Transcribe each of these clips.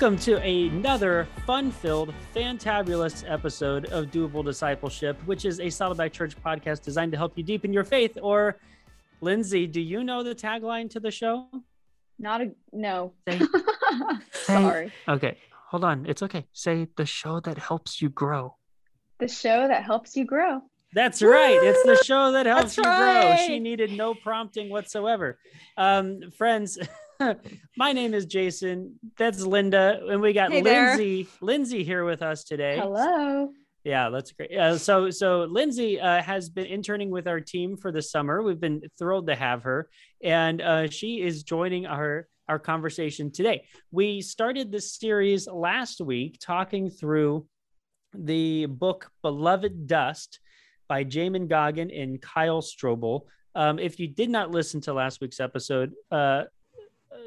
Welcome to another fun-filled, fantabulous episode of Doable Discipleship, which is a Saddleback Church podcast designed to help you deepen your faith. Or, Lindsay, do you know the tagline to the show? No. Sorry. Okay, hold on. It's okay. Say the show that helps you grow. The show that helps you grow. That's right. It's the show that helps you grow. She needed no prompting whatsoever. Friends, my name is Jason. That's Linda. And we got Lindsay here with us today. Hello. Yeah, that's great. So Lindsay has been interning with our team for the summer. We've been thrilled to have her. And she is joining our conversation today. We started this series last week talking through the book Beloved Dust by Jamin Goggin and Kyle Strobel. If you did not listen to last week's episode,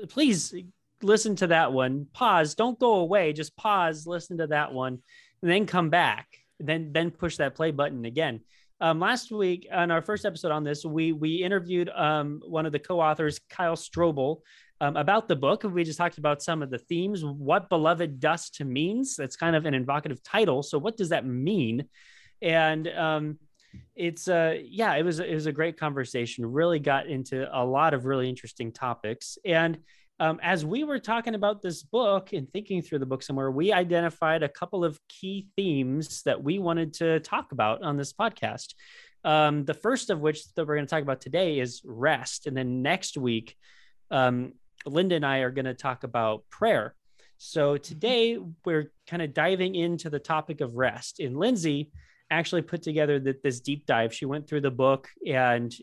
please listen to that one. Pause. Don't go away. Just pause, listen to that one, and then come back. Then push that play button again. Last week on our first episode on this, we interviewed one of the co-authors, Kyle Strobel, about the book. We just talked about some of the themes, what Beloved Dust means. That's kind of an evocative title. So what does that mean? And it was a great conversation. Really got into a lot of really interesting topics. And as we were talking about this book and thinking through the book somewhere, we identified a couple of key themes that we wanted to talk about on this podcast. The first of which that we're going to talk about today is rest. And then next week, Linda and I are going to talk about prayer. So today we're kind of diving into the topic of rest. And Lindsay actually put together this deep dive. She went through the book and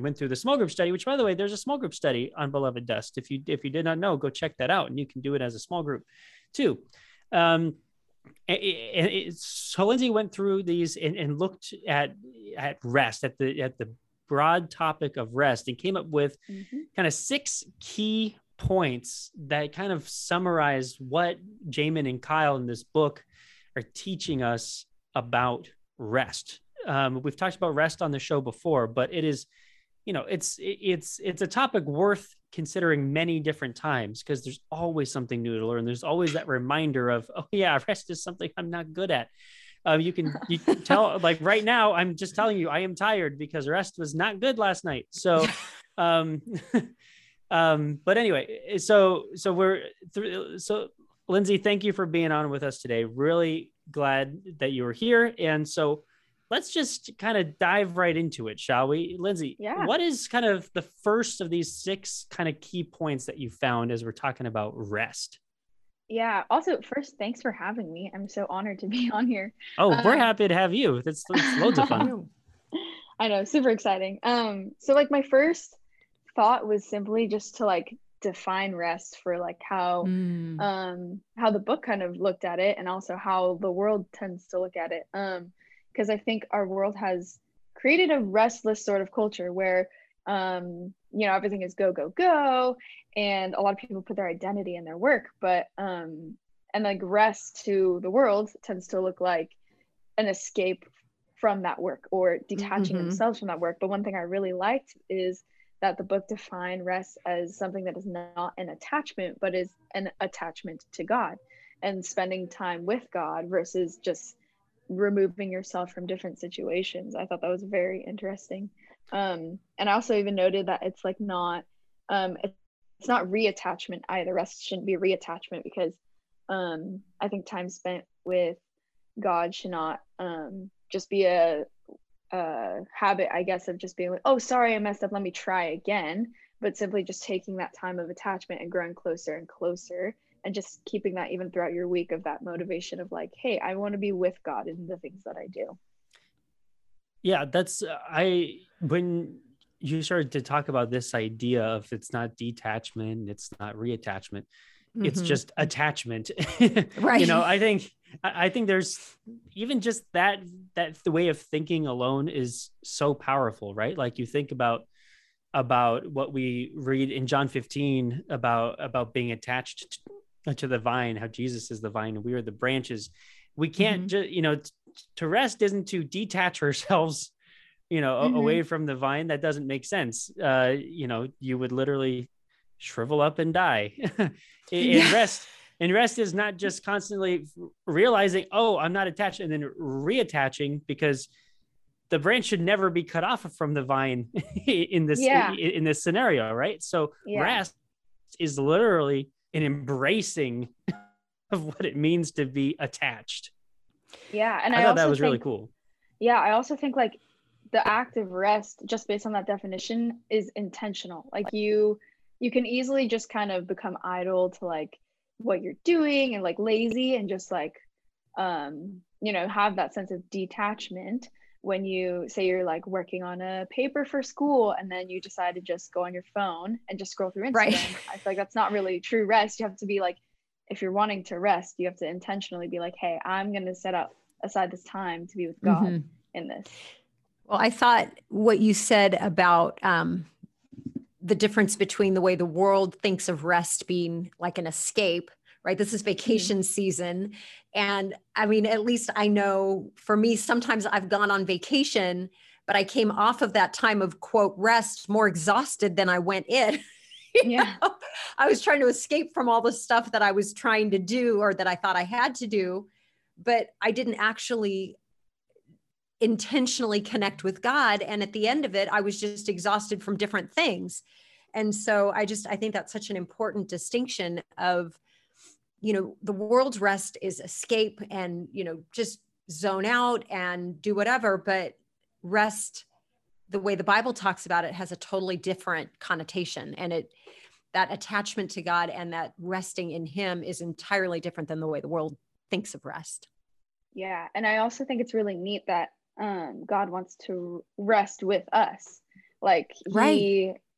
went through the small group study, which, by the way, there's a small group study on Beloved Dust. If you did not know, go check that out, and you can do it as a small group too. So Lindsay went through these and looked at rest, at the broad topic of rest, and came up with kind of six key points that kind of summarize what Jamin and Kyle in this book are teaching us about rest. We've talked about rest on the show before, but it is, you know, it's a topic worth considering many different times, because there's always something new to learn. There's always that reminder of, oh yeah, rest is something I'm not good at. You can tell, like right now, I'm just telling you, I am tired because rest was not good last night. So, but anyway, so we're through. So Lindsay, thank you for being on with us today. Really glad that you were here. And so let's just kind of dive right into it, shall we? Lindsay, yeah. What is kind of the first of these six kind of key points that you found as we're talking about rest? Yeah. Also, first, thanks for having me. I'm so honored to be on here. Oh, we're happy to have you. That's loads of fun. I know. Super exciting. So like my first thought was simply just to like define rest for like how the book kind of looked at it, and also how the world tends to look at it, because I think our world has created a restless sort of culture where you know, everything is go, go, go, and a lot of people put their identity in their work, but and like rest to the world tends to look like an escape from that work or detaching themselves from that work. But one thing I really liked is that the book defined rest as something that is not an attachment, but is an attachment to God and spending time with God versus just removing yourself from different situations. I thought that was very interesting. And I also even noted that it's like not, it's not reattachment either. Rest shouldn't be reattachment, because I think time spent with God should not just be a habit, I guess, of just being like, oh, sorry, I messed up, let me try again, but simply just taking that time of attachment and growing closer and closer, and just keeping that even throughout your week, of that motivation of like, hey, I want to be with God in the things that I do. Yeah, that's when you started to talk about this idea of it's not detachment, it's not reattachment, it's just attachment. Right. You know, I think there's even just that the way of thinking alone is so powerful, right? Like you think about what we read in John 15 about being attached to the vine, how Jesus is the vine and we are the branches. We can't just, you know, to rest isn't to detach ourselves, you know, away from the vine. That doesn't make sense. You know, you would literally shrivel up and die. And rest And rest is not just constantly realizing, oh, I'm not attached, and then reattaching, because the branch should never be cut off from the vine in this scenario, right? So rest is literally an embracing of what it means to be attached. Yeah. And I thought that was really cool. Yeah. I also think like the act of rest, just based on that definition, is intentional. Like you can easily just kind of become idle to like what you're doing and like lazy and just like, you know, have that sense of detachment when you say you're like working on a paper for school and then you decide to just go on your phone and just scroll through Instagram. Right. I feel like that's not really true rest. You have to be like, if you're wanting to rest, you have to intentionally be like, hey, I'm going to set up aside this time to be with God in this. Well, I thought what you said about the difference between the way the world thinks of rest being like an escape, right? This is vacation season. And I mean, at least I know for me, sometimes I've gone on vacation, but I came off of that time of quote rest more exhausted than I went in. You know? I was trying to escape from all the stuff that I was trying to do or that I thought I had to do, but I didn't actually intentionally connect with God. And at the end of it, I was just exhausted from different things. And so I think that's such an important distinction of, you know, the world's rest is escape and, you know, just zone out and do whatever, but rest, the way the Bible talks about it, has a totally different connotation, and that attachment to God and that resting in Him is entirely different than the way the world thinks of rest. Yeah. And I also think it's really neat that God wants to rest with us. Like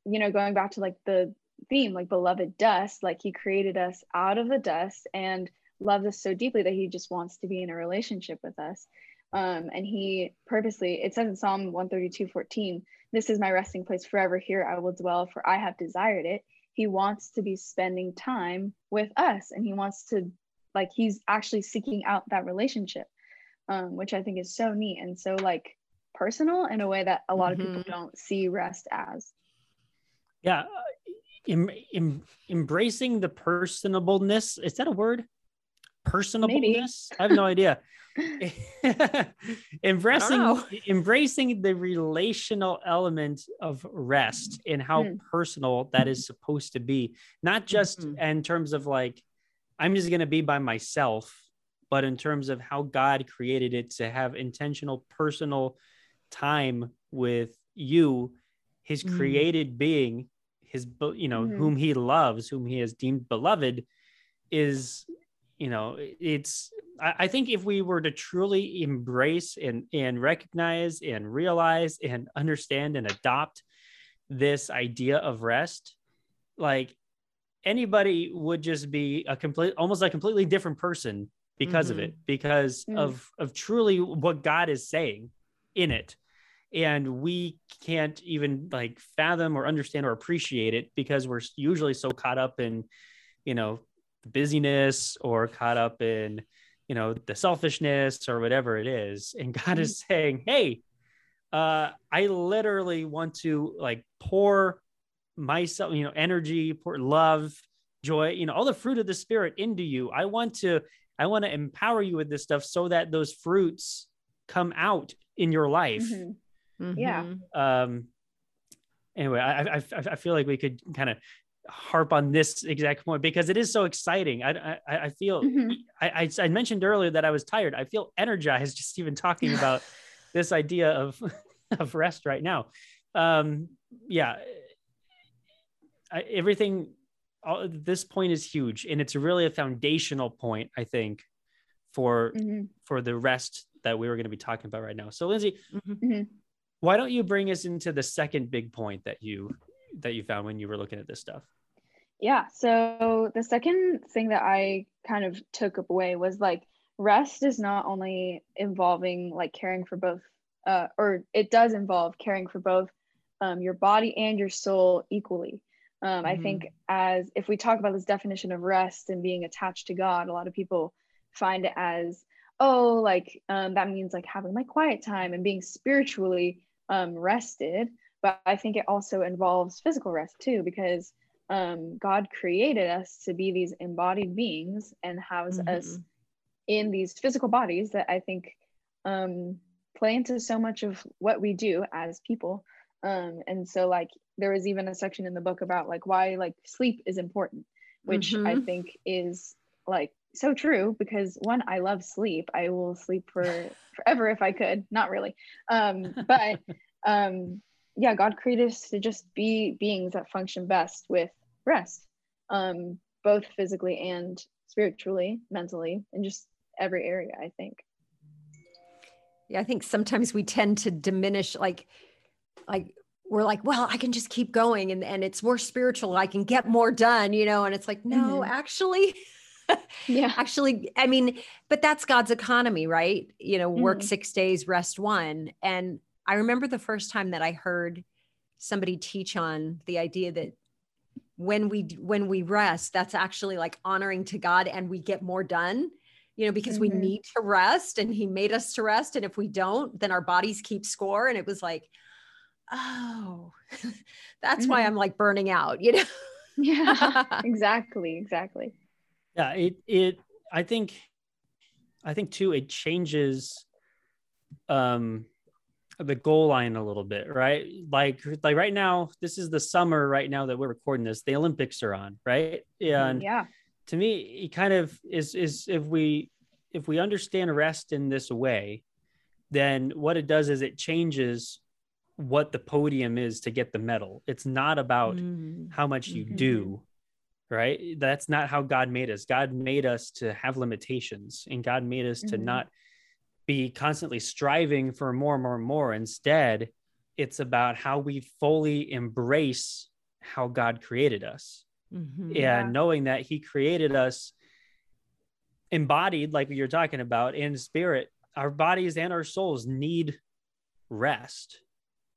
you know, going back to like the theme, like beloved dust, like He created us out of the dust and loved us so deeply that He just wants to be in a relationship with us. And He purposely, it says in Psalm 132:14, this is my resting place forever. Here I will dwell, for I have desired it. He wants to be spending time with us, and He wants to, like, He's actually seeking out that relationship, which I think is so neat and so like personal in a way that a lot of people don't see rest as. Yeah. Embracing the personableness. Is that a word? Personableness? Maybe. I have no idea. Embracing the relational element of rest and how personal that is supposed to be, not just in terms of like, I'm just going to be by myself, but in terms of how God created it to have intentional personal time with you, His created being, His, you know, whom He loves, whom He has deemed beloved, is, you know, it's, I think if we were to truly embrace and recognize and realize and understand and adopt this idea of rest, like anybody would just be almost a completely different person because of it, because of truly what God is saying in it. And we can't even like fathom or understand or appreciate it because we're usually so caught up in, you know, the busyness or caught up in, you know, the selfishness or whatever it is. And God is saying, hey, I literally want to like pour myself, you know, energy, pour love, joy, you know, all the fruit of the Spirit into you. I want to empower you with this stuff so that those fruits come out in your life. Anyway, I feel like we could kind of harp on this exact point because it is so exciting. I feel, I mentioned earlier that I was tired. I feel energized just even talking about this idea of rest right now. This point is huge, and it's really a foundational point, I think, for the rest that we were going to be talking about right now. So Lindsay, why don't you bring us into the second big point that you found when you were looking at this stuff? Yeah. So the second thing that I kind of took away was like, rest is not only involving like caring for both, or it does involve caring for both your body and your soul equally. I think as if we talk about this definition of rest and being attached to God, a lot of people find it as, oh, like that means like having my quiet time and being spiritually rested. But I think it also involves physical rest too, because God created us to be these embodied beings and has us in these physical bodies that I think play into so much of what we do as people. And so like there was even a section in the book about like why like sleep is important, which I think is like so true, because one, I love sleep. I will sleep for forever if I could, not really. But yeah, God created us to just be beings that function best with rest, both physically and spiritually, mentally, and just every area, I think. Yeah, I think sometimes we tend to diminish, like we're like, well, I can just keep going and it's more spiritual. I can get more done, you know? And it's like, no, actually, actually, I mean, but that's God's economy, right? You know, work 6 days, rest one. And I remember the first time that I heard somebody teach on the idea that when we rest, that's actually like honoring to God and we get more done, you know, because we need to rest and he made us to rest. And if we don't, then our bodies keep score. And it was like, oh, that's why I'm like burning out, you know? Yeah, exactly. Exactly. Yeah. I think too, it changes, the goal line a little bit, right? Like right now, this is the summer right now that we're recording this, the Olympics are on, right? And yeah, to me, it kind of is if we understand rest in this way, then what it does is it changes what the podium is to get the medal. It's not about how much you do, right? That's not how God made us. God made us to have limitations, and God made us to not be constantly striving for more and more and more. Instead, it's about how we fully embrace how God created us. And knowing that he created us embodied, like you're talking about, in spirit, our bodies and our souls need rest.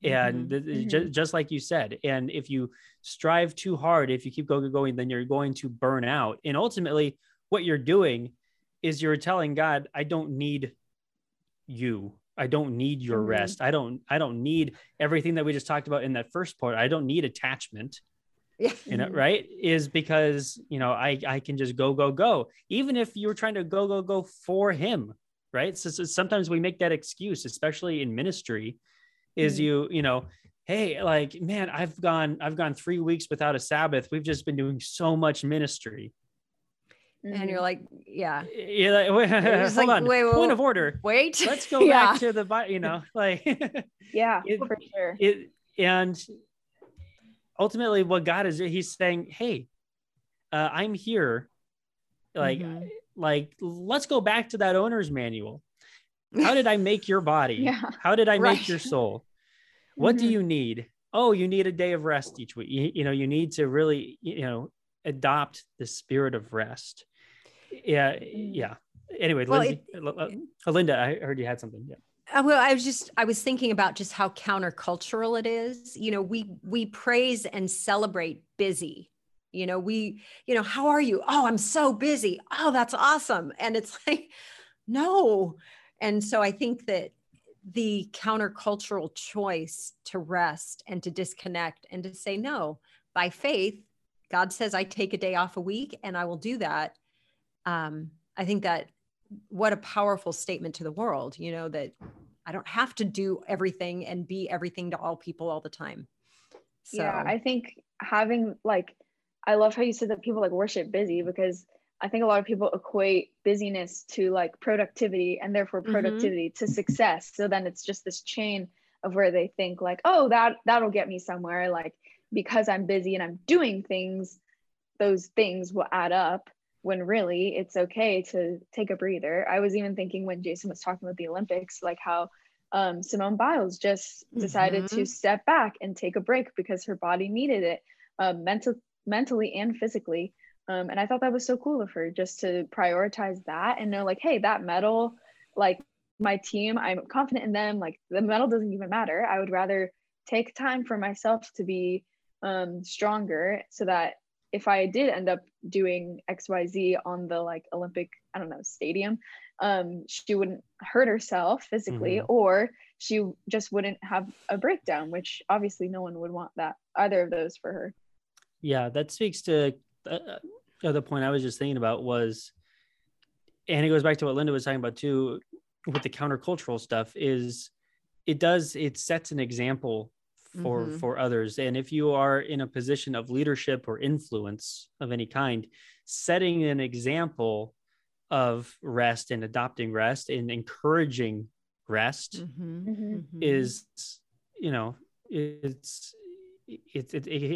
And just like you said, and if you strive too hard, if you keep going, then you're going to burn out. And ultimately what you're doing is you're telling God, I don't need you. I don't need your rest. I don't need everything that we just talked about in that first part. I don't need attachment. Yeah. You know, right. Is because, you know, I can just go, even if you were trying to go for him. Right. So sometimes we make that excuse, especially in ministry, is you know, hey, like, man, I've gone 3 weeks without a Sabbath. We've just been doing so much ministry. And you're like, you're like, hold on. Wait, point of order. Wait, let's go back to the Bible, you know, like, for sure. And ultimately what God is, he's saying, hey, I'm here. Like, let's go back to that owner's manual. How did I make your body? How did I make your soul? What do you need? Oh, you need a day of rest each week. You know, you need to really, you know, adopt the spirit of rest. Yeah. Anyway, well, Linda, I heard you had something. Yeah. Well, I was thinking about just how countercultural it is. You know, we praise and celebrate busy. You know, how are you? Oh, I'm so busy. Oh, that's awesome. And it's like, no. And so I think that the countercultural choice to rest and to disconnect and to say no, by faith, God says, I take a day off a week and I will do that. I think that what a powerful statement to the world, you know, that I don't have to do everything and be everything to all people all the time. So. Yeah, I think having like, I love how you said that people like worship busy, because I think a lot of people equate busyness to like productivity, and therefore productivity to success. So then it's just this chain of where they think like, oh, that'll get me somewhere. Like, because I'm busy and I'm doing things, those things will add up, when really it's okay to take a breather. I was even thinking when Jason was talking about the Olympics, like how Simone Biles just decided to step back and take a break because her body needed it, mentally and physically. And I thought that was so cool of her, just to prioritize that and know like, hey, that medal, like my team, I'm confident in them. Like the medal doesn't even matter. I would rather take time for myself to be stronger, so that if I did end up doing XYZ on the like Olympic, I don't know, stadium, she wouldn't hurt herself physically, or she just wouldn't have a breakdown, which obviously no one would want that, either of those for her. Yeah, that speaks to the point I was just thinking about was, and it goes back to what Linda was talking about too, with the countercultural stuff is it sets an example for others. And if you are in a position of leadership or influence of any kind, setting an example of rest and adopting rest and encouraging rest is, you know, it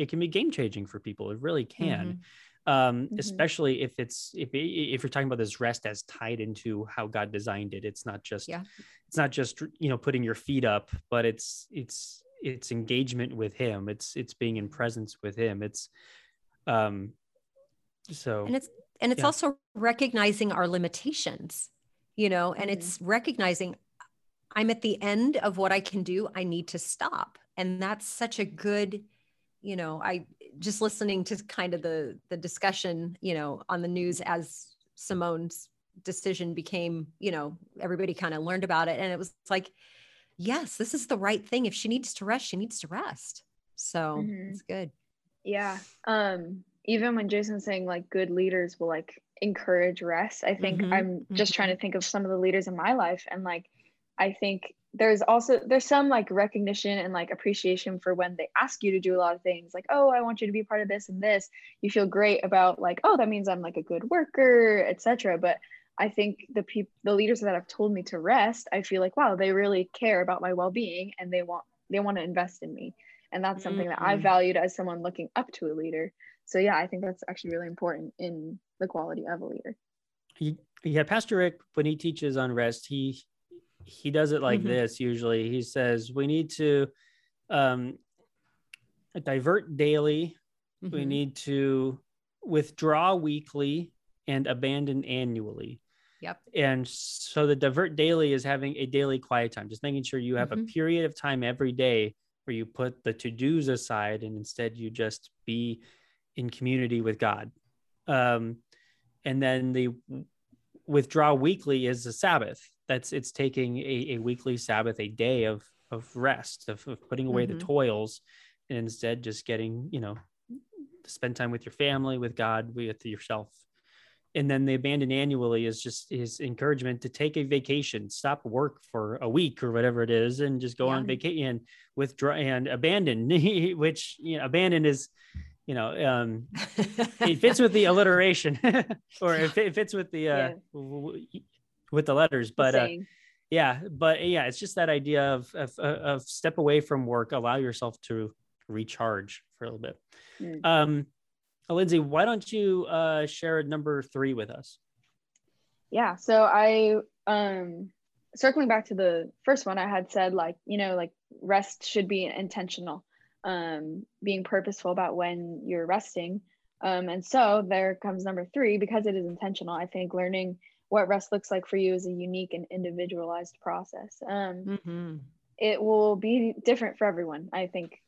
can be game changing for people. It really can. Especially if you're talking about this rest as tied into how God designed it. It's not just, you know, putting your feet up, but it's engagement with him. It's being in presence with him. It's, and it's also recognizing our limitations, you know, and it's recognizing I'm at the end of what I can do. I need to stop. And that's such a good, you know, I just listening to kind of the discussion, you know, on the news as Simone's decision became, you know, everybody kind of learned about it. And it was like, yes, this is the right thing. If she needs to rest, she needs to rest. So it's good. Yeah. Even when Jason's saying like good leaders will like encourage rest, I think I'm just trying to think of some of the leaders in my life. And like, I think there's some like recognition and like appreciation for when they ask you to do a lot of things like, oh, I want you to be part of this and this. You feel great about like, oh, that means I'm like a good worker, etc. But I think the leaders that have told me to rest, I feel like, wow, they really care about my well-being and they want to invest in me. And that's something that I valued as someone looking up to a leader. So yeah, I think that's actually really important in the quality of a leader. Yeah, Pastor Rick, when he teaches on rest, he does it like this. Usually he says, we need to divert daily. We need to withdraw weekly and abandon annually. Yep. And so the divert daily is having a daily quiet time, just making sure you have a period of time every day where you put the to-dos aside and instead you just be in community with God. And then the withdraw weekly is the Sabbath. It's taking a weekly Sabbath, a day of rest, of putting away the toils and instead just getting, you know, spend time with your family, with God, with yourself. And then the abandon annually is just his encouragement to take a vacation, stop work for a week or whatever it is, and just go on vacation and withdraw and abandon, which, you know, abandon is, you know, it fits with the alliteration or it fits with the, with the letters, but yeah, it's just that idea of step away from work, allow yourself to recharge for a little bit. Lindsay, why don't you share number 3 with us? Yeah, so I, circling back to the first one, I had said like, you know, like rest should be intentional, being purposeful about when you're resting. And so there comes number 3, because it is intentional. I think learning what rest looks like for you is a unique and individualized process. It will be different for everyone, I think.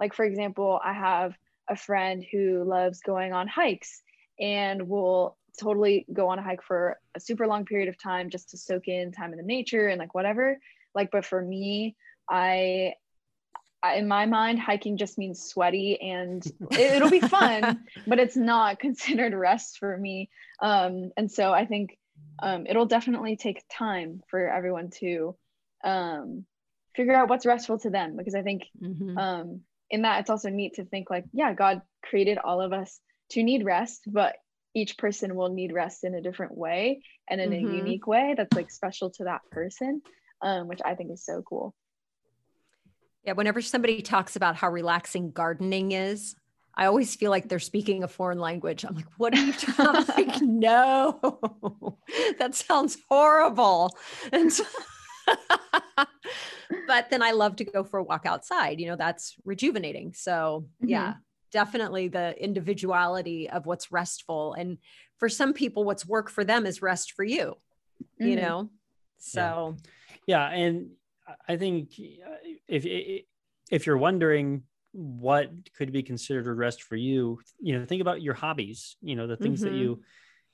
Like, for example, I have a friend who loves going on hikes and will totally go on a hike for a super long period of time just to soak in time in the nature and like whatever. Like, but for me, I in my mind, hiking just means sweaty and it'll be fun, but it's not considered rest for me. And so I think it'll definitely take time for everyone to figure out what's restful to them, because I think in that it's also neat to think like, yeah, God created all of us to need rest, but each person will need rest in a different way and in a unique way that's like special to that person, which I think is so cool. Yeah, whenever somebody talks about how relaxing gardening is, I always feel like they're speaking a foreign language. I'm like, what are you talking about? Like, no, that sounds horrible. And but then I love to go for a walk outside, you know, that's rejuvenating. So yeah, definitely the individuality of what's restful. And for some people, what's work for them is rest for you, you know? So. Yeah. And I think if you're wondering what could be considered a rest for you, you know, think about your hobbies, you know, the things that you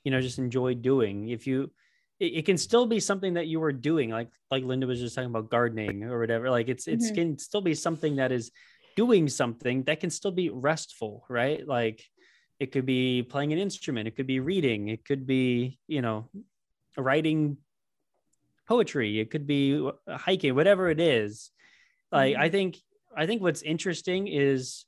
know, just enjoy doing. If you, it can still be something that you were doing, like Linda was just talking about gardening or whatever. Like it can still be something that is doing something that can still be restful, right? Like it could be playing an instrument, it could be reading, it could be, you know, writing poetry, it could be hiking, whatever it is. Like, mm-hmm. I think what's interesting is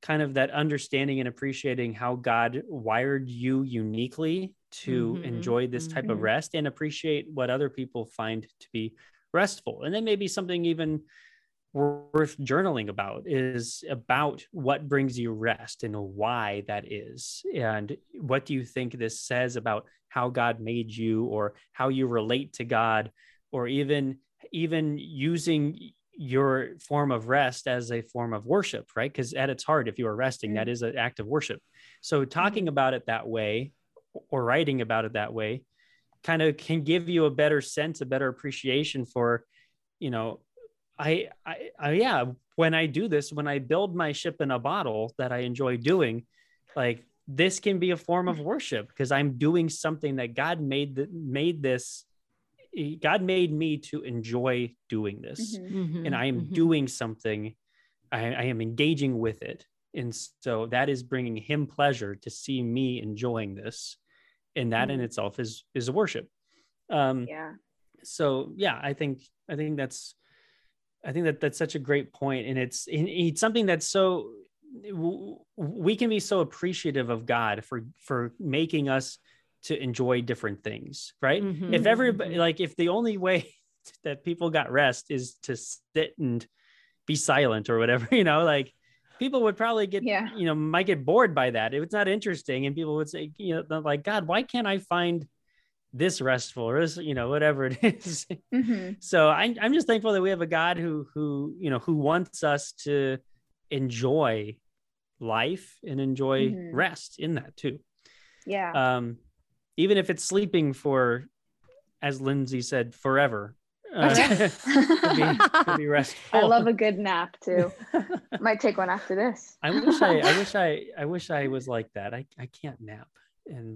kind of that understanding and appreciating how God wired you uniquely to mm-hmm. enjoy this type mm-hmm. of rest and appreciate what other people find to be restful. And then maybe something even worth journaling about is about what brings you rest and why that is. And what do you think this says about how God made you or how you relate to God, or even using your form of rest as a form of worship, right? Because at its heart, if you are resting, mm-hmm. that is an act of worship. So talking about it that way or writing about it that way kind of can give you a better sense, a better appreciation for, you know, yeah, when I do this, when I build my ship in a bottle that I enjoy doing, like this can be a form of worship because I'm doing something that God made me to enjoy doing this. Mm-hmm, mm-hmm, and I am mm-hmm. doing something, I am engaging with it. And so that is bringing him pleasure to see me enjoying this. And that mm-hmm. in itself is worship. So yeah, I think that's such a great point. And it's something that's so, we can be so appreciative of God for making us to enjoy different things, right? Mm-hmm. If everybody, like if the only way that people got rest is to sit and be silent or whatever, you know, like people would probably get, you know, might get bored by that. It's not interesting. And people would say, you know, like, God, why can't I find this restful or this, you know, whatever it is. Mm-hmm. So I'm just thankful that we have a God who wants us to enjoy life and enjoy mm-hmm. rest in that too. Yeah. Even if it's sleeping for, as Lindsay said, forever. Could be restful. I love a good nap too. Might take one after this. I wish I was like that. I can't nap,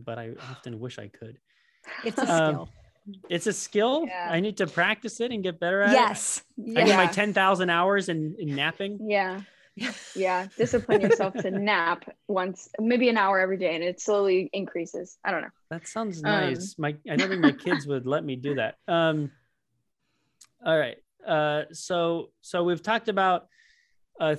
but I often wish I could. It's a skill. Yeah. I need to practice it and get better at it. Yes. I get my 10,000 hours in napping. Yeah. Yeah. Discipline yourself to nap once, maybe an hour every day, and it slowly increases. I don't know. That sounds nice. I don't think my kids would let me do that. All right. So we've talked about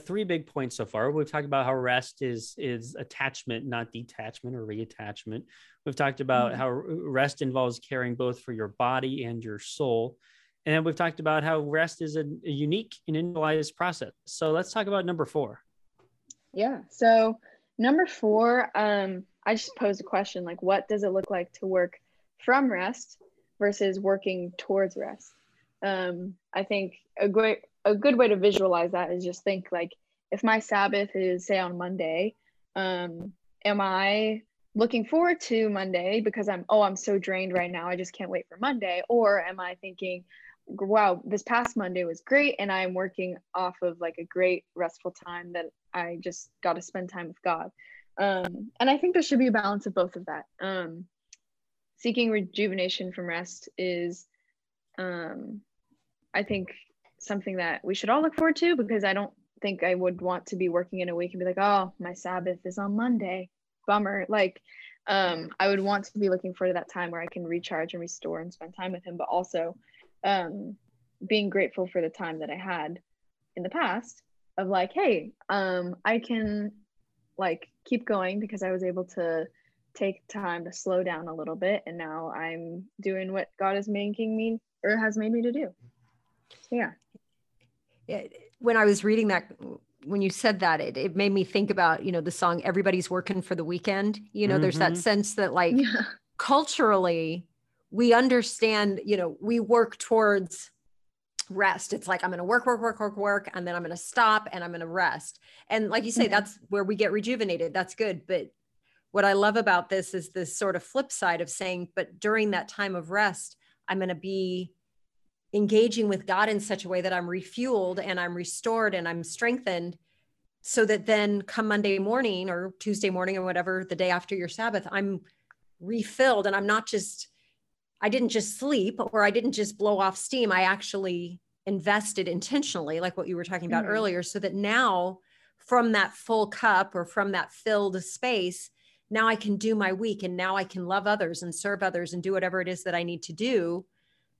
three big points so far. We've talked about how rest is attachment, not detachment or reattachment. We've talked about mm-hmm. how rest involves caring both for your body and your soul. And then we've talked about how rest is a unique and individualized process. So let's talk about number 4. Yeah. So number 4, I just posed a question, like, what does it look like to work from rest versus working towards rest? I think a good way to visualize that is just think, like, if my Sabbath is, say, on Monday, am I looking forward to Monday because I'm so drained right now, I just can't wait for Monday? Or am I thinking, wow, this past Monday was great, and I'm working off of like a great restful time that I just got to spend time with God? And I think there should be a balance of both of that. Seeking rejuvenation from rest is, I think, something that we should all look forward to, because I don't think I would want to be working in a week and be like, oh, my Sabbath is on Monday, bummer. Like, I would want to be looking forward to that time where I can recharge and restore and spend time with him, but also being grateful for the time that I had in the past of, like, hey, I can, like, keep going because I was able to take time to slow down a little bit, and now I'm doing what God is making me or has made me to do. Yeah. When I was reading that, when you said that, it made me think about, you know, the song, Everybody's Working for the Weekend. You know, mm-hmm. there's that sense that, like, culturally, we understand, you know, we work towards rest. It's like, I'm going to work, and then I'm going to stop and I'm going to rest. And like you say, mm-hmm. that's where we get rejuvenated. That's good. But what I love about this is this sort of flip side of saying, but during that time of rest, I'm going to be engaging with God in such a way that I'm refueled and I'm restored and I'm strengthened, so that then come Monday morning or Tuesday morning or whatever, the day after your Sabbath, I'm refilled, and I didn't just sleep or I didn't just blow off steam. I actually invested intentionally, like what you were talking about earlier, so that now from that full cup or from that filled space, now I can do my week and now I can love others and serve others and do whatever it is that I need to do,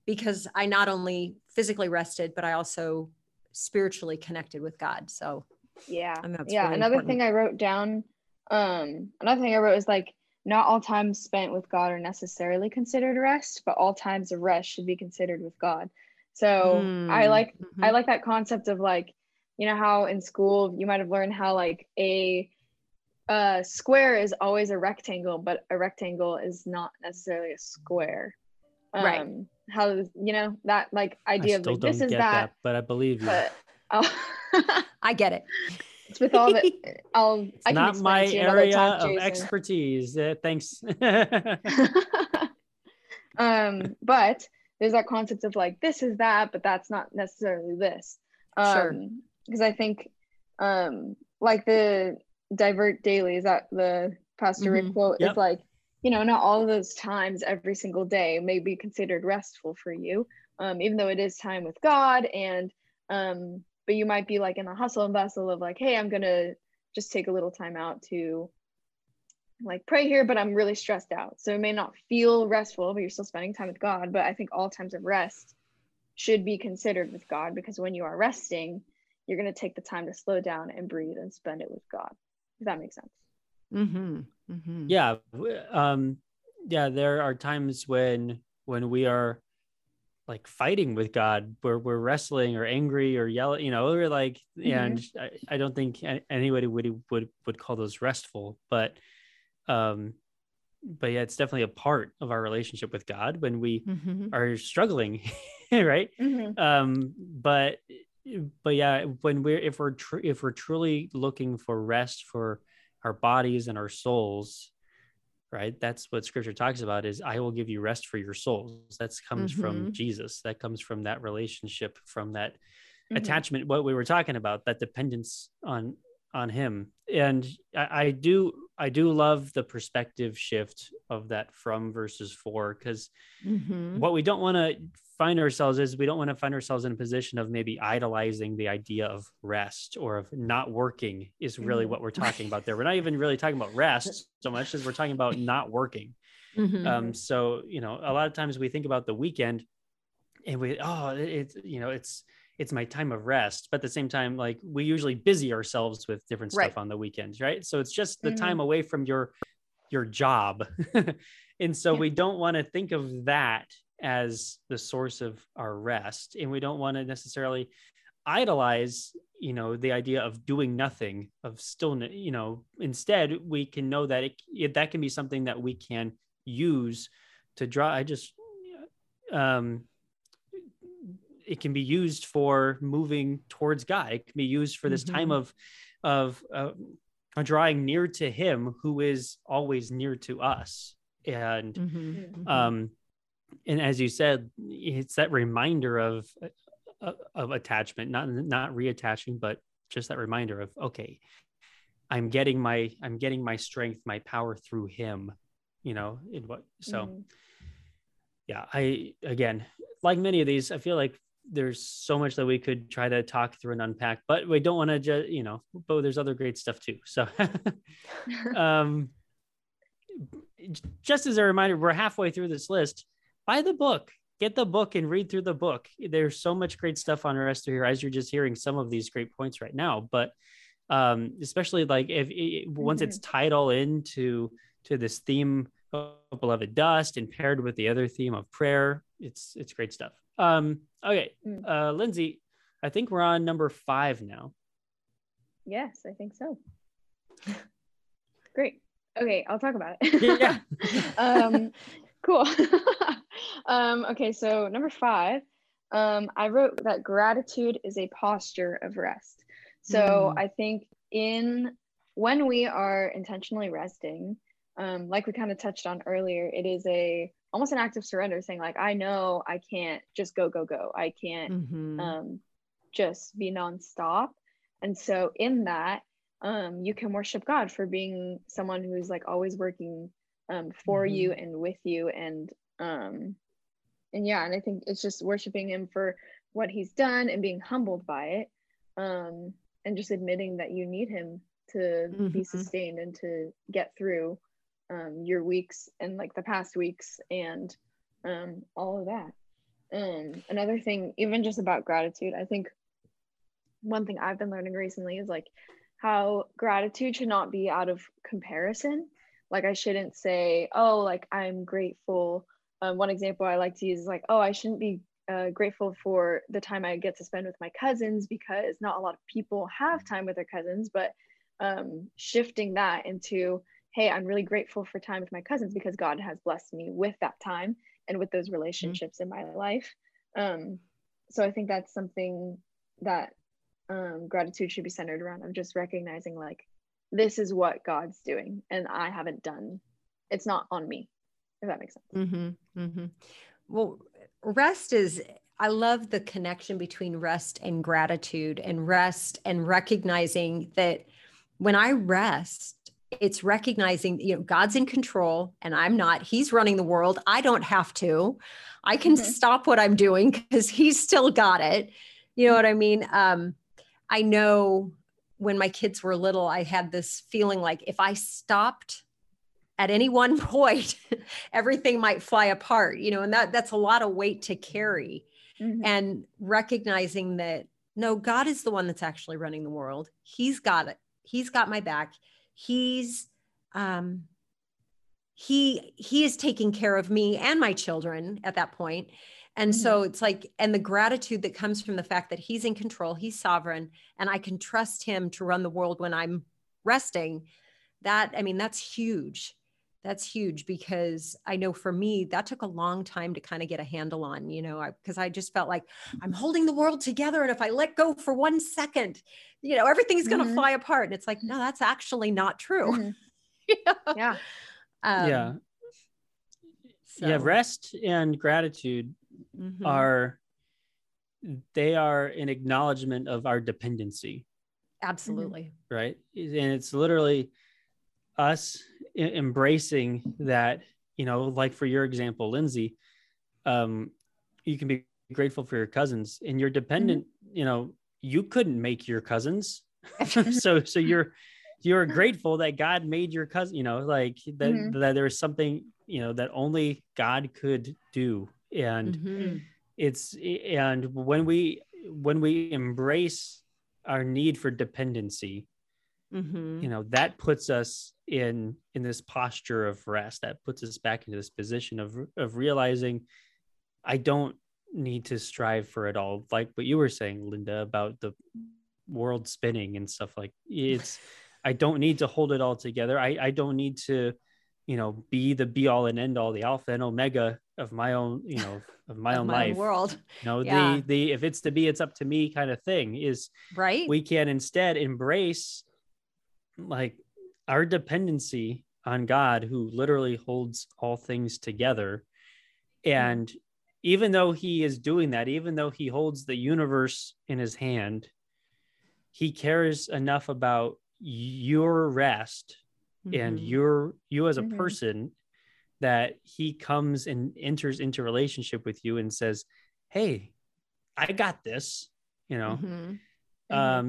because I not only physically rested, but I also spiritually connected with God. So yeah. Really another thing I wrote down, another thing I wrote is like, not all times spent with God are necessarily considered rest, but all times of rest should be considered with God. So I like that concept of like, you know, how in school you might've learned how like a square is always a rectangle, but a rectangle is not necessarily a square. Right. How, you know, that like idea of like, this is that, but I believe you. But, I get it. It's with all the, I can not my area of expertise. Thanks. But there's that concept of like, this is that, but that's not necessarily this. Because I think like the divert daily, is that the Pastor Rick quote? Yep. It's like, you know, not all of those times every single day may be considered restful for you, even though it is time with God. And but you might be like in the hustle and bustle of like, hey, I'm gonna just take a little time out to like pray here, but I'm really stressed out. So it may not feel restful, but you're still spending time with God. But I think all times of rest should be considered with God, because when you are resting, you're going to take the time to slow down and breathe and spend it with God. Does that make sense? Yeah. Yeah. There are times when we are like fighting with God, where we're wrestling or angry or yelling, you know, we're like, and I don't think anybody would call those restful, but yeah, it's definitely a part of our relationship with God when we are struggling. Right. But yeah, when if we're truly looking for rest for our bodies and our souls, right? That's what scripture talks about, is I will give you rest for your souls. That comes from Jesus. That comes from that relationship, from that attachment, what we were talking about, that dependence on him. And I do love the perspective shift of that from verses 4, because what we don't want to find ourselves is, we don't want to find ourselves in a position of maybe idolizing the idea of rest or of not working is really what we're talking about there. We're not even really talking about rest so much as we're talking about not working. So, you know, a lot of times we think about the weekend and we, it's my time of rest, but at the same time, like, we usually busy ourselves with different stuff on the weekends. Right. So it's just the time away from your job. And so we don't want to think of that as the source of our rest. And we don't want to necessarily idolize, you know, the idea of doing nothing, of stillness, you know. Instead, we can know that that can be something that we can use to draw. It can be used for moving towards God. It can be used for this time of drawing near to him, who is always near to us. And, and as you said, it's that reminder of attachment, not reattaching, but just that reminder of, okay, I'm getting my strength, my power through him, you know, yeah, I, again, like many of these, I feel like there's so much that we could try to talk through and unpack, but we don't want to just, you know, but there's other great stuff too. So, just as a reminder, we're halfway through this list. Buy the book, get the book, and read through the book. There's so much great stuff on rest through here, as you're just hearing some of these great points right now, but especially like once it's tied all into this theme of Beloved Dust and paired with the other theme of prayer, it's great stuff. Okay. Lindsay, I think we're on number 5 now. Yes, I think so. Great. Okay. I'll talk about it. Yeah. Cool. Okay. So number 5, I wrote that gratitude is a posture of rest. So I think when we are intentionally resting, like we kind of touched on earlier, it is almost an act of surrender, saying like, I know I can't just go. I can't just be nonstop. And so in that, you can worship God for being someone who's like always working for you and with you. And I think it's just worshiping him for what he's done and being humbled by it, and just admitting that you need him to be sustained and to get through your weeks and like the past weeks and all of that. Another thing, even just about gratitude, I think one thing I've been learning recently is like how gratitude should not be out of comparison. Like I shouldn't say, oh, like I'm grateful. One example I like to use is like, oh, I shouldn't be grateful for the time I get to spend with my cousins because not a lot of people have time with their cousins, but shifting that into, hey, I'm really grateful for time with my cousins because God has blessed me with that time and with those relationships in my life. So I think that's something that gratitude should be centered around, of just recognizing like, this is what God's doing and I haven't done. It's not on me, if that makes sense. Well, rest is, I love the connection between rest and gratitude, and rest and recognizing that when I rest, it's recognizing, you know, God's in control and I'm not. He's running the world. I don't have to. I can stop what I'm doing because he's still got it. You know what I mean? I know when my kids were little, I had this feeling like if I stopped at any one point, everything might fly apart, you know, and that's a lot of weight to carry. And recognizing that, no, God is the one that's actually running the world. He's got it. He's got my back. He's, he is taking care of me and my children at that point. And so it's like, and the gratitude that comes from the fact that he's in control, he's sovereign, and I can trust him to run the world when I'm resting. That, I mean, that's huge. That's huge, because I know for me, that took a long time to kind of get a handle on, you know, because I just felt like I'm holding the world together. And if I let go for 1 second, you know, everything's going to fly apart. And it's like, no, that's actually not true. You know? Yeah. Yeah. Rest and gratitude are, they are an acknowledgement of our dependency. Absolutely. Right. And it's literally us embracing that, you know, like for your example, Lindsay, you can be grateful for your cousins and you're dependent, you know, you couldn't make your cousins. so you're grateful that God made your cousin, you know, like that, that there was something, you know, that only God could do. And it's, and when we embrace our need for dependency, you know, that puts us in this posture of rest, that puts us back into this position of realizing I don't need to strive for it all. Like what you were saying, Linda, about the world spinning and stuff, like it's, I don't need to hold it all together. I don't need to, you know, be the be all and end all, the alpha and omega of my own, you know, of my own life, world. You know, the, if it's to be, it's up to me kind of thing is right. We can instead embrace like our dependency on God, who literally holds all things together. And even though he is doing that, even though he holds the universe in his hand, he cares enough about your rest and you as a person that he comes and enters into relationship with you and says, hey, I got this, you know,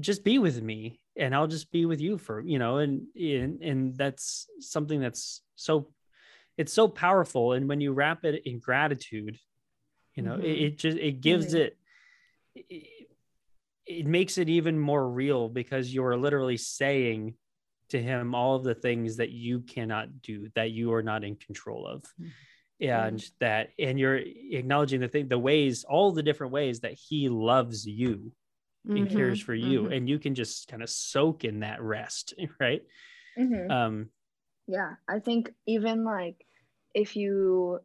just be with me and I'll just be with you for, you know, and that's something that's so, it's so powerful. And when you wrap it in gratitude, you know, it just, it gives it makes it even more real, because you're literally saying to him all of the things that you cannot do, that you are not in control of. And that, and you're acknowledging the thing, the ways, all the different ways that he loves you and cares for you. And you can just kind of soak in that rest. Right. Yeah. I think even like, if you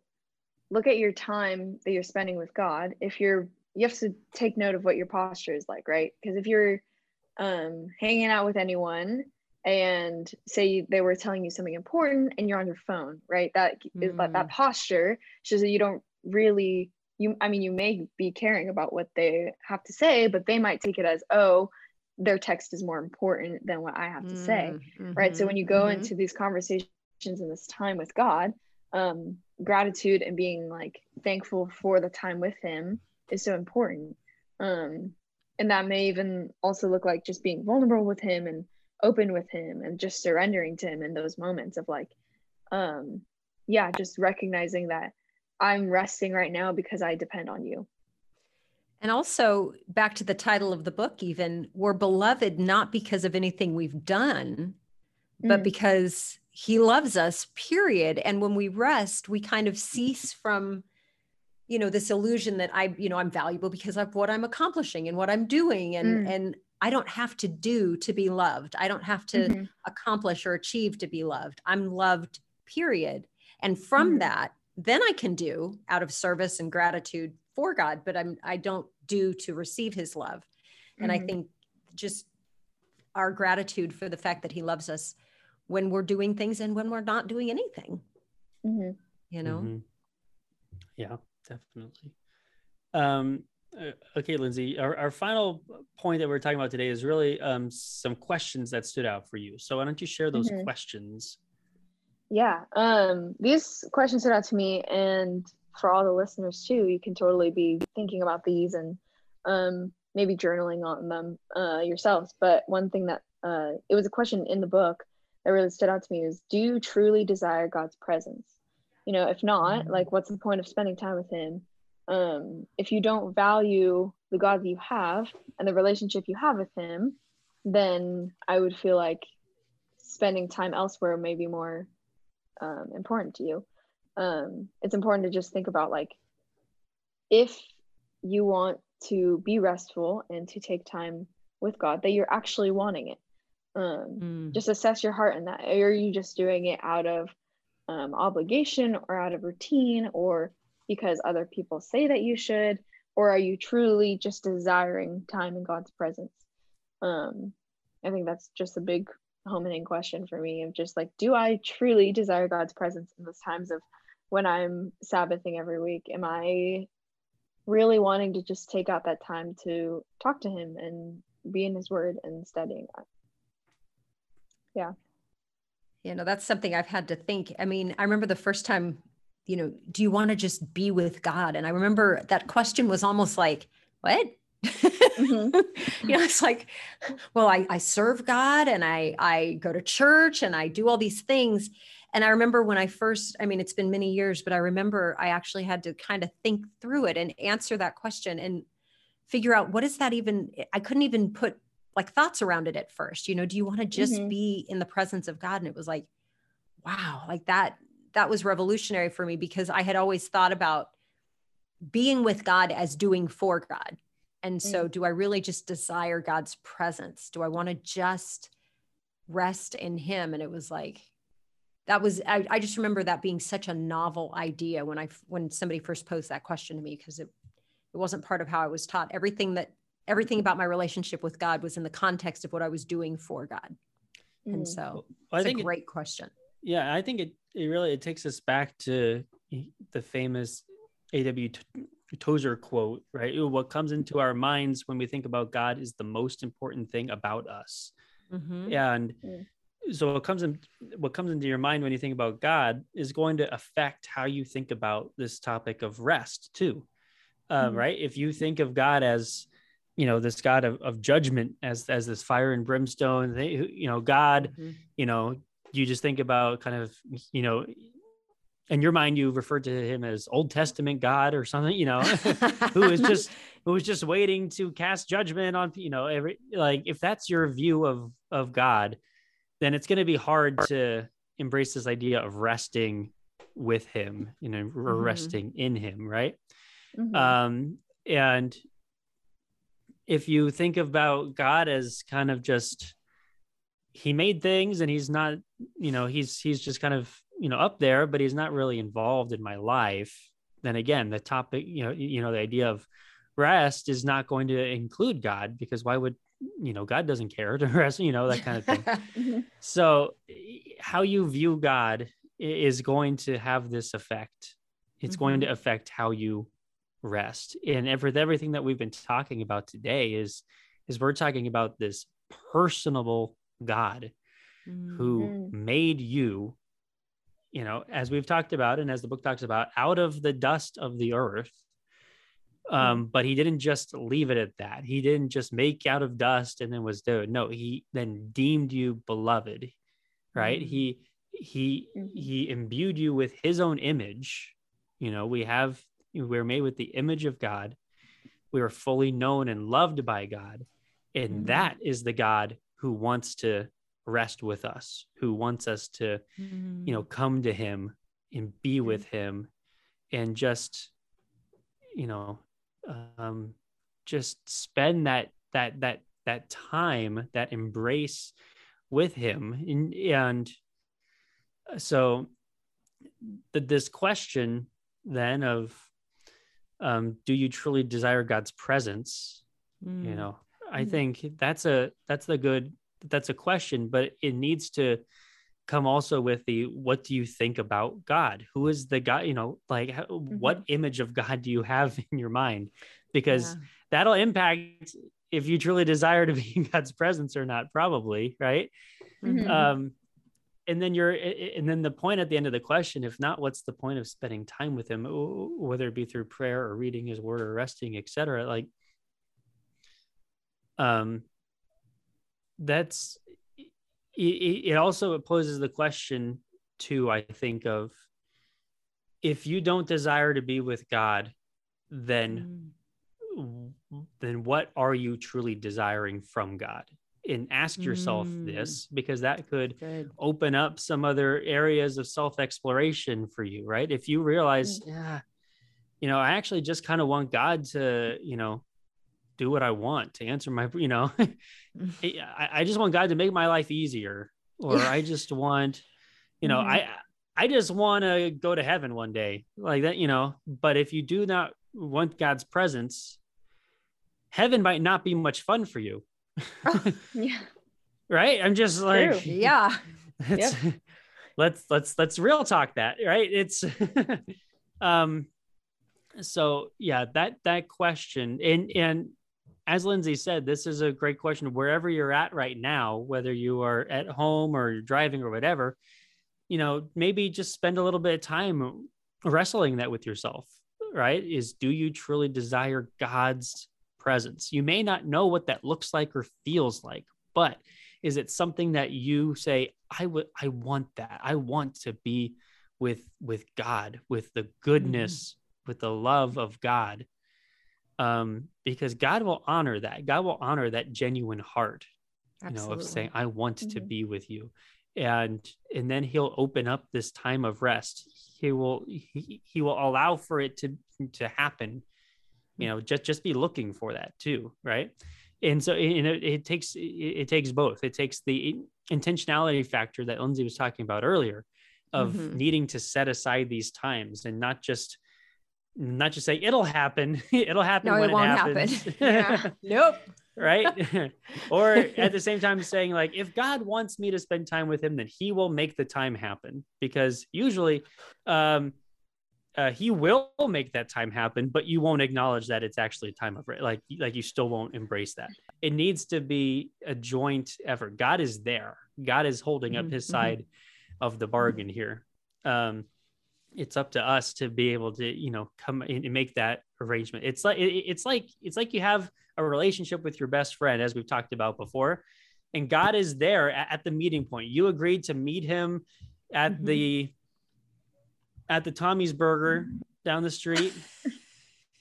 look at your time that you're spending with God, if you have to take note of what your posture is like, right? Because if you're hanging out with anyone and say they were telling you something important and you're on your phone, right? That is like that posture shows that you don't really, you may be caring about what they have to say, but they might take it as, oh, their text is more important than what I have to say, right? So when you go into these conversations and this time with God, gratitude and being like thankful for the time with him is so important. And that may even also look like just being vulnerable with him and open with him and just surrendering to him in those moments of like, yeah, just recognizing that I'm resting right now because I depend on you. And also back to the title of the book, even, we're beloved, not because of anything we've done, but because he loves us, period. And when we rest, we kind of cease from, you know, this illusion that I'm valuable because of what I'm accomplishing and what I'm doing. And I don't have to do to be loved. I don't have to accomplish or achieve to be loved. I'm loved, period. And from that, then I can do out of service and gratitude for God, but I don't do to receive his love. And I think just our gratitude for the fact that he loves us when we're doing things and when we're not doing anything, you know? Yeah, definitely. Okay, Lindsay, our final point that we're talking about today is really some questions that stood out for you. So why don't you share those questions? Yeah, these questions stood out to me, and for all the listeners too, you can totally be thinking about these and maybe journaling on them yourselves. But one thing that it was a question in the book that really stood out to me is, do you truly desire God's presence? You know, if not, like, what's the point of spending time with him? If you don't value the God that you have and the relationship you have with him, then I would feel like spending time elsewhere may be more important to you. It's important to just think about, like, if you want to be restful and to take time with God, that you're actually wanting it. Just assess your heart in that. Are you just doing it out of obligation or out of routine or because other people say that you should, or are you truly just desiring time in God's presence? I think that's just a big homing question for me, of just like, do I truly desire God's presence in those times of when I'm Sabbathing every week? Am I really wanting to just take out that time to talk to him and be in his word and studying that? Yeah. You know, that's something I've had to think. I mean, I remember the first time, you know, do you want to just be with God? And I remember that question was almost like, what? You know, it's like, well, I serve God and I go to church and I do all these things. And I remember when I first, I mean, it's been many years, but I remember I actually had to kind of think through it and answer that question and figure out what is that even, I couldn't even put like thoughts around it at first, you know, do you want to just be in the presence of God? And it was like, wow, like that was revolutionary for me, because I had always thought about being with God as doing for God. And so do I really just desire God's presence? Do I want to just rest in him? And it was like, that was, I just remember that being such a novel idea when somebody first posed that question to me, because it wasn't part of how I was taught. Everything about my relationship with God was in the context of what I was doing for God. And so well, it's a great question. Yeah. I think it really takes us back to the famous A.W. Tozer quote, right? What comes into our minds when we think about God is the most important thing about us. And so what comes into your mind when you think about God is going to affect how you think about this topic of rest too. Right? If you think of God as, you know, this God of judgment, as this fire and brimstone, God, you know, you just think about kind of, you know, in your mind, you refer to him as Old Testament God or something, you know, who is just waiting to cast judgment on, you know, if that's your view of God, then it's going to be hard to embrace this idea of resting with him, you know, or resting in him. Right. And if you think about God as kind of just, he made things and he's not, you know, he's just kind of, you know, up there, but he's not really involved in my life, then again, the topic, you know, the idea of rest is not going to include God, because why would, you know, God doesn't care to rest, you know, that kind of thing. So how you view God is going to have this effect. It's going to affect how you rest. And with everything that we've been talking about today is we're talking about this personable God who made you, you know, as we've talked about, and as the book talks about, out of the dust of the earth, But he didn't just leave it at that. He didn't just make out of dust and then was there. No, he then deemed you beloved, right? Mm-hmm. He imbued you with his own image. You know, we're made with the image of God. We are fully known and loved by God. And mm-hmm. that is the God who wants to rest with us, who wants us to, mm-hmm. you know, come to him and be with him and just, you know, just spend that time, that embrace with him. And so this question then of, do you truly desire God's presence? Mm. You know, I think that's a question, but it needs to come also with the, what do you think about God? Who is the God, you know, like mm-hmm. what image of God do you have in your mind? Because that'll impact if you truly desire to be in God's presence or not, probably. Right. Mm-hmm. And then the point at the end of the question, if not, what's the point of spending time with him, whether it be through prayer or reading his word or resting, et cetera, like, that's it. Also poses the question too, I think, of if you don't desire to be with God, then what are you truly desiring from God? And ask yourself this, because that could open up some other areas of self-exploration for you, right? If you realize, you know, I actually just kind of want God to, you know, do what I want, to answer my, you know, I just want God to make my life easier, or I just want, you know, I just want to go to heaven one day, like that, you know. But if you do not want God's presence, heaven might not be much fun for you. Right. I'm just like, true. Yeah, let's real talk that. Right. It's, so yeah, that question, and as Lindsay said, this is a great question. Wherever you're at right now, whether you are at home or you're driving or whatever, you know, maybe just spend a little bit of time wrestling that with yourself, right? Is, do you truly desire God's presence? You may not know what that looks like or feels like, but is it something that you say, I want that. I want to be with God, with the goodness, with the love of God. Because God will honor that. God will honor that genuine heart, you know, of saying, I want to be with you. And then he'll open up this time of rest. He will allow for it to happen, you know, just be looking for that too. Right. And so it takes both. It takes the intentionality factor that Lindsay was talking about earlier of needing to set aside these times and not just say it'll happen. No, when it won't happen. Yeah. Nope. Right. Or at the same time saying, like, if God wants me to spend time with him, then he will make the time happen, because usually he will make that time happen, but you won't acknowledge that it's actually a time of like you still won't embrace that. It needs to be a joint effort. God is there. God is holding up his side of the bargain here. It's up to us to be able to, you know, come in and make that arrangement. It's like you have a relationship with your best friend, as we've talked about before, and God is there at the meeting point. You agreed to meet him at the Tommy's Burger down the street.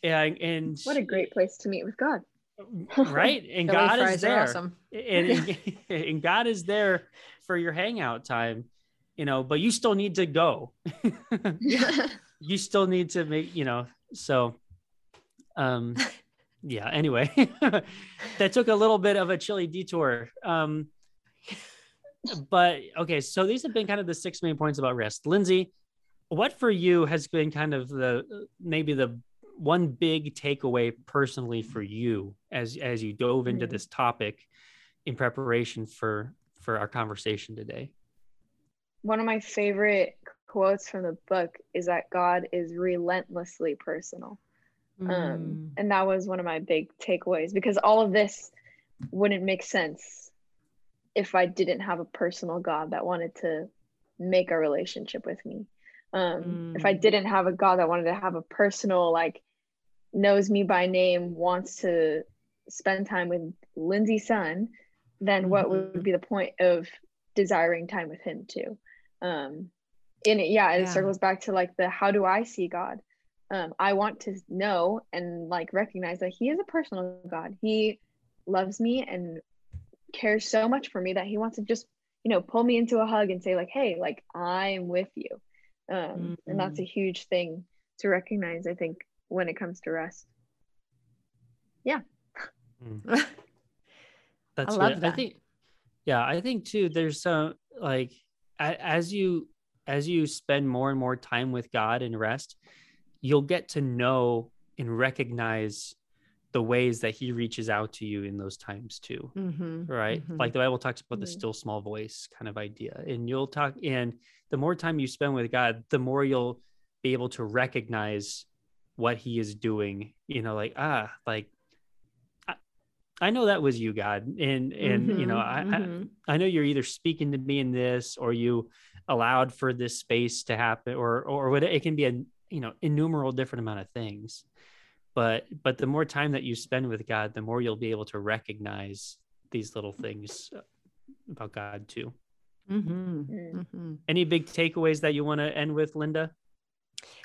and what a great place to meet with God. Right. And God is there. Awesome. And God is there for your hangout time. You know, but you still need to go. You still need to make, you know, so, yeah, anyway, that took a little bit of a chilly detour. But okay. So these have been kind of the 6 main points about rest. Lindsay, what for you has been kind of maybe the one big takeaway personally for you as you dove into this topic in preparation for our conversation today? One of my favorite quotes from the book is that God is relentlessly personal. And that was one of my big takeaways, because all of this wouldn't make sense if I didn't have a personal God that wanted to make a relationship with me. If I didn't have a God that wanted to have a personal, like, knows me by name wants to spend time with Lindsay's son, then what would be the point of desiring time with him too? It circles back to like the, how do I see God? I want to know and like recognize that he is a personal God. He loves me and cares so much for me that he wants to just, you know, pull me into a hug and say like, hey, like I'm with you. And that's a huge thing to recognize, I think, when it comes to rest. Yeah. That's good. I think, yeah, I think too, there's some like, as you spend more and more time with God and rest, you'll get to know and recognize the ways that he reaches out to you in those times too. Mm-hmm. Right. Mm-hmm. Like the Bible talks about the still small voice kind of idea, and you'll talk, and the more time you spend with God, the more you'll be able to recognize what he is doing, you know, like, I know that was you, God. And you know, I know you're either speaking to me in this, or you allowed for this space to happen, or what it can be, a, you know, innumerable different amount of things. But the more time that you spend with God, the more you'll be able to recognize these little things about God too. Mm-hmm. Mm-hmm. Any big takeaways that you want to end with, Linda?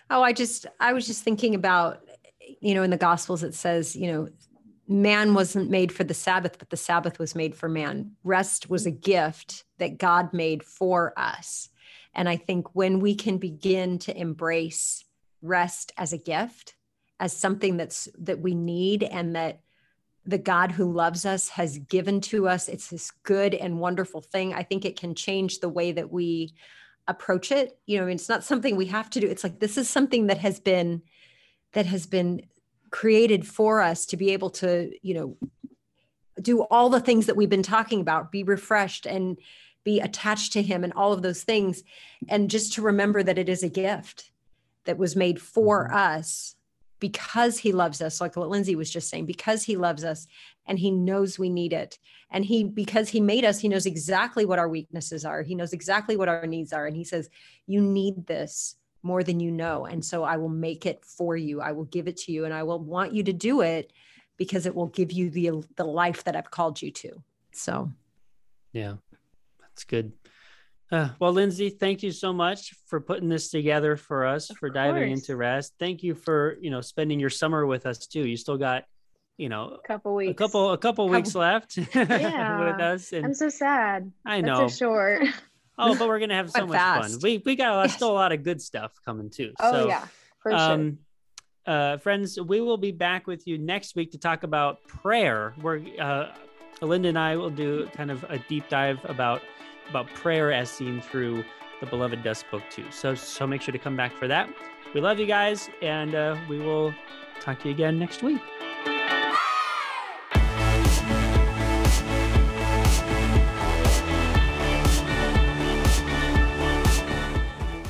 Oh, I was just thinking about, you know, in the Gospels, it says, you know, man wasn't made for the Sabbath, but the Sabbath was made for man. Rest was a gift that God made for us. And I think when we can begin to embrace rest as a gift, as something that we need, and that the God who loves us has given to us, it's this good and wonderful thing. I think it can change the way that we approach it. You know, I mean, it's not something we have to do. It's like, this is something that has been created for us to be able to, you know, do all the things that we've been talking about, be refreshed and be attached to him and all of those things. And just to remember that it is a gift that was made for us because he loves us, like what Lindsay was just saying, because he loves us and he knows we need it. And because he made us, he knows exactly what our weaknesses are. He knows exactly what our needs are. And he says, you need this more than you know. And so I will make it for you. I will give it to you. And I will want you to do it because it will give you the life that I've called you to. So. Yeah. That's good. Well, Lindsay, thank you so much for putting this together for us, for diving into rest. Thank you for, you know, spending your summer with us too. You still got, you know, a couple weeks left with us. And I'm so sad. I know. That's so short. Oh, but we're going to have so much fun. We got still a lot of good stuff coming too. Oh, so, yeah, for sure. Friends, we will be back with you next week to talk about prayer. Linda and I will do kind of a deep dive about prayer as seen through the Beloved Dust book too. So make sure to come back for that. We love you guys, and we will talk to you again next week.